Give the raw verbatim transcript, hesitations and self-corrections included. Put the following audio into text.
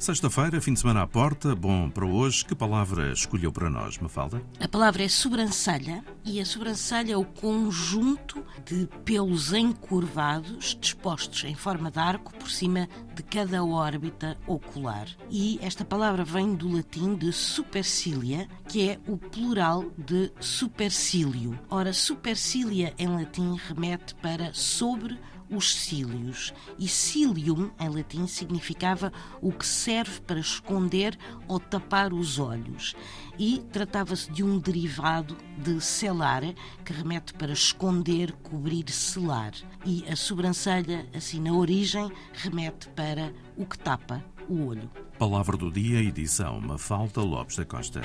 Sexta-feira, fim de semana à porta, bom para hoje. Que palavra escolheu para nós, Mafalda? A palavra é sobrancelha, e a sobrancelha é o conjunto de pelos encurvados dispostos em forma de arco por cima de cada órbita ocular. E esta palavra vem do latim de supercilia, que é o plural de supercílio. Ora, supercilia em latim remete para sobre os cílios, e cilium em latim significava o que serve para esconder ou tapar os olhos, e tratava-se de um derivado de celare, que remete para esconder, cobrir, selar, e a sobrancelha, assim na origem, remete para o que tapa o olho. Palavra do Dia, edição Mafalda, Lopes da Costa.